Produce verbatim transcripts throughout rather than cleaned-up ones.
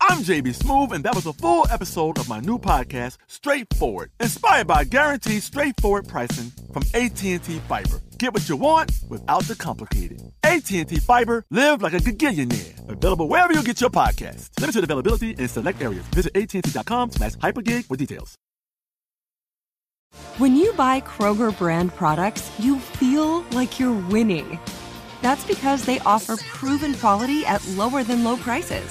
I'm J B. Smoove, and that was a full episode of my new podcast, Straightforward, inspired by guaranteed straightforward pricing from A T and T Fiber. Get what you want without the complicated. A T and T Fiber, live like a gigillionaire. Available wherever you get your podcast. Limited availability in select areas. Visit AT&T.com slash hypergig for details. When you buy Kroger brand products, you feel like you're winning. That's because they offer proven quality at lower than low prices.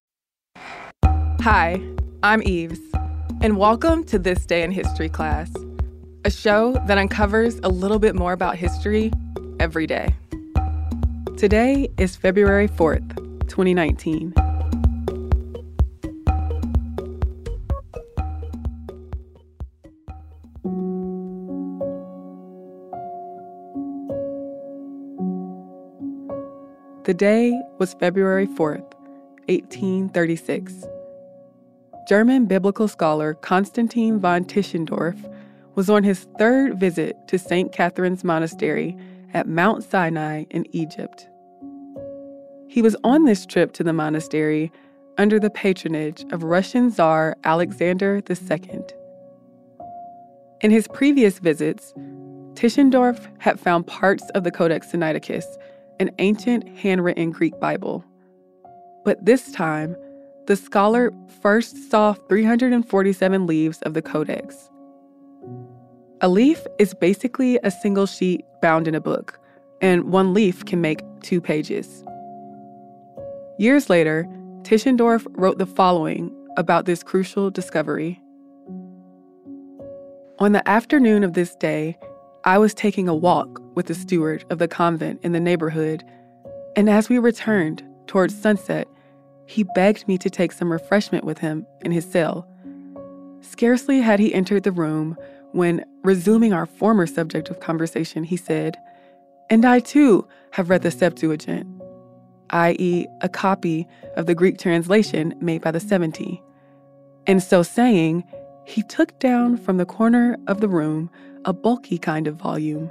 Hi, I'm Eves, and welcome to This Day in History class, a show that uncovers a little bit more about history every day. Today is February fourth, twenty nineteen. The day was February fourth, eighteen thirty-six. German biblical scholar Constantine von Tischendorf was on his third visit to Saint Catherine's Monastery at Mount Sinai in Egypt. He was on this trip to the monastery under the patronage of Russian Tsar Alexander the Second. In his previous visits, Tischendorf had found parts of the Codex Sinaiticus, an ancient handwritten Greek Bible. But this time, the scholar first saw three hundred forty-seven leaves of the Codex. A leaf is basically a single sheet bound in a book, and one leaf can make two pages. Years later, Tischendorf wrote the following about this crucial discovery. On the afternoon of this day, I was taking a walk with the steward of the convent in the neighborhood, and as we returned towards sunset, he begged me to take some refreshment with him in his cell. Scarcely had he entered the room when, resuming our former subject of conversation, he said, "And I too have read the Septuagint," that is, a copy of the Greek translation made by the seventy. And so saying, he took down from the corner of the room a bulky kind of volume,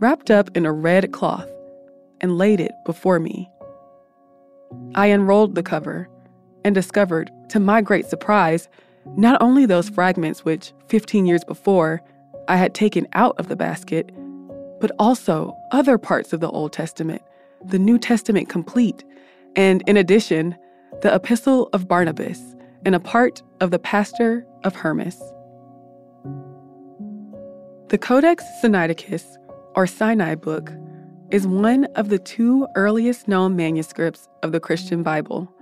wrapped up in a red cloth, and laid it before me. I unrolled the cover and discovered, to my great surprise, not only those fragments which, fifteen years before, I had taken out of the basket, but also other parts of the Old Testament, the New Testament complete, and, in addition, the Epistle of Barnabas and a part of the Pastor of Hermas. The Codex Sinaiticus, or Sinai Book, is one of the two earliest known manuscripts of the Christian Bible.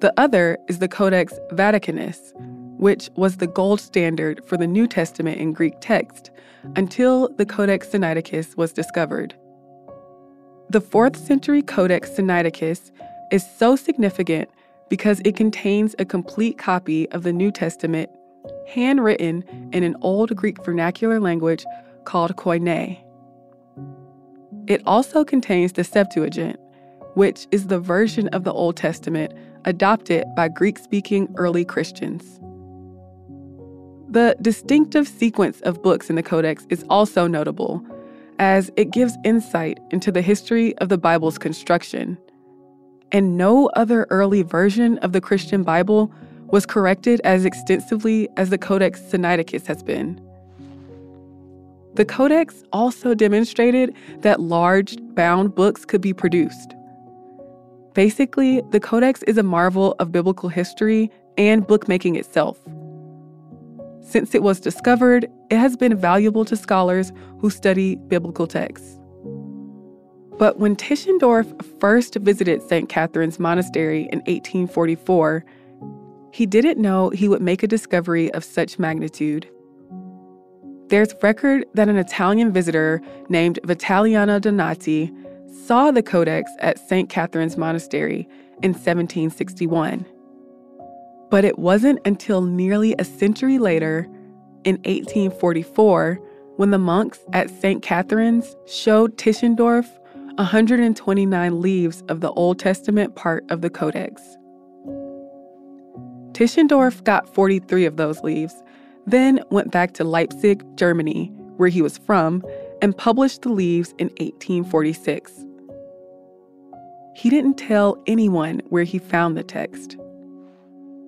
The other is the Codex Vaticanus, which was the gold standard for the New Testament in Greek text until the Codex Sinaiticus was discovered. The fourth century Codex Sinaiticus is so significant because it contains a complete copy of the New Testament, handwritten in an old Greek vernacular language called Koine. It also contains the Septuagint, which is the version of the Old Testament adopted by Greek-speaking early Christians. The distinctive sequence of books in the Codex is also notable, as it gives insight into the history of the Bible's construction. And no other early version of the Christian Bible was corrected as extensively as the Codex Sinaiticus has been. The Codex also demonstrated that large, bound books could be produced. Basically, the Codex is a marvel of biblical history and bookmaking itself. Since it was discovered, it has been valuable to scholars who study biblical texts. But when Tischendorf first visited Saint Catherine's Monastery in eighteen forty-four, he didn't know he would make a discovery of such magnitude. There's record that an Italian visitor named Vitaliano Donati saw the Codex at Saint Catherine's Monastery in seventeen sixty-one. But it wasn't until nearly a century later, in eighteen forty-four, when the monks at Saint Catherine's showed Tischendorf one hundred twenty-nine leaves of the Old Testament part of the Codex. Tischendorf got forty-three of those leaves, then went back to Leipzig, Germany, where he was from, and published the leaves in eighteen forty-six. He didn't tell anyone where he found the text.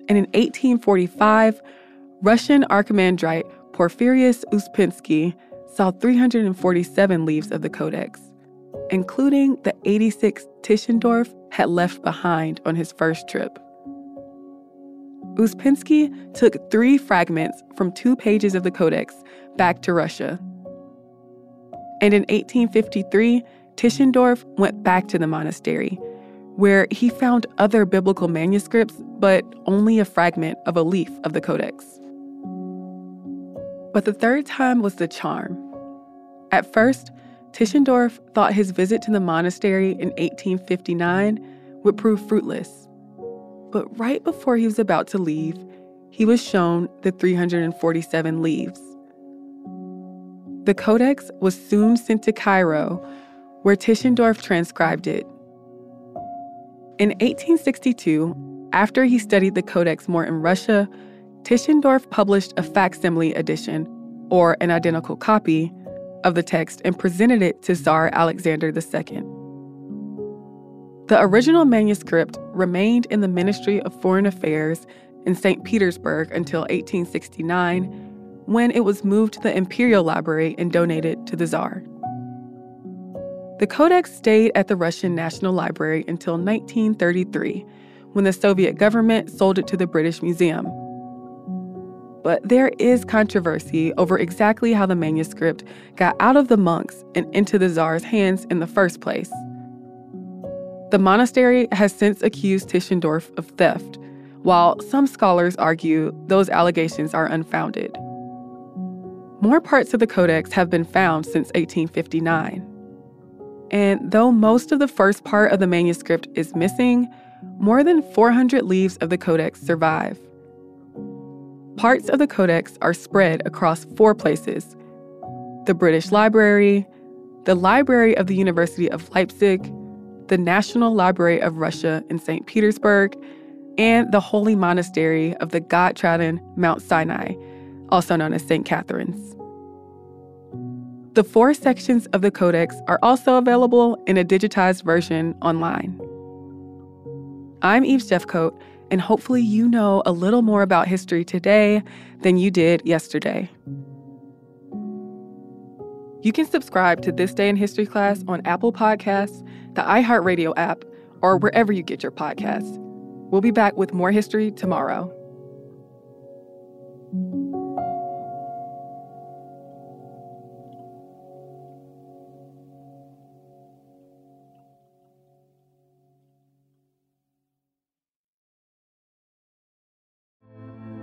And in eighteen forty-five, Russian archimandrite Porfirius Uspensky saw three hundred forty-seven leaves of the Codex, including the eighty-six Tischendorf had left behind on his first trip. Uspensky took three fragments from two pages of the Codex back to Russia. And in eighteen fifty-three, Tischendorf went back to the monastery, where he found other biblical manuscripts, but only a fragment of a leaf of the Codex. But the third time was the charm. At first, Tischendorf thought his visit to the monastery in eighteen fifty-nine would prove fruitless. But right before he was about to leave, he was shown the three hundred forty-seven leaves. The Codex was soon sent to Cairo, where Tischendorf transcribed it. In eighteen sixty-two, after he studied the Codex more in Russia, Tischendorf published a facsimile edition, or an identical copy, of the text and presented it to Tsar Alexander the Second. The original manuscript remained in the Ministry of Foreign Affairs in Saint Petersburg until eighteen sixty-nine, when it was moved to the Imperial Library and donated to the Tsar. The Codex stayed at the Russian National Library until nineteen thirty-three, when the Soviet government sold it to the British Museum. But there is controversy over exactly how the manuscript got out of the monks and into the Tsar's hands in the first place. The monastery has since accused Tischendorf of theft, while some scholars argue those allegations are unfounded. More parts of the Codex have been found since eighteen fifty-nine. And though most of the first part of the manuscript is missing, more than four hundred leaves of the Codex survive. Parts of the Codex are spread across four places: the British Library, the Library of the University of Leipzig, the National Library of Russia in Saint Petersburg, and the Holy Monastery of the God-Trodden Mount Sinai, also known as Saint Catherine's. The four sections of the Codex are also available in a digitized version online. I'm Eve Jeffcoat, and hopefully you know a little more about history today than you did yesterday. You can subscribe to This Day in History Class on Apple Podcasts, the iHeartRadio app, or wherever you get your podcasts. We'll be back with more history tomorrow.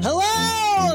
Hello,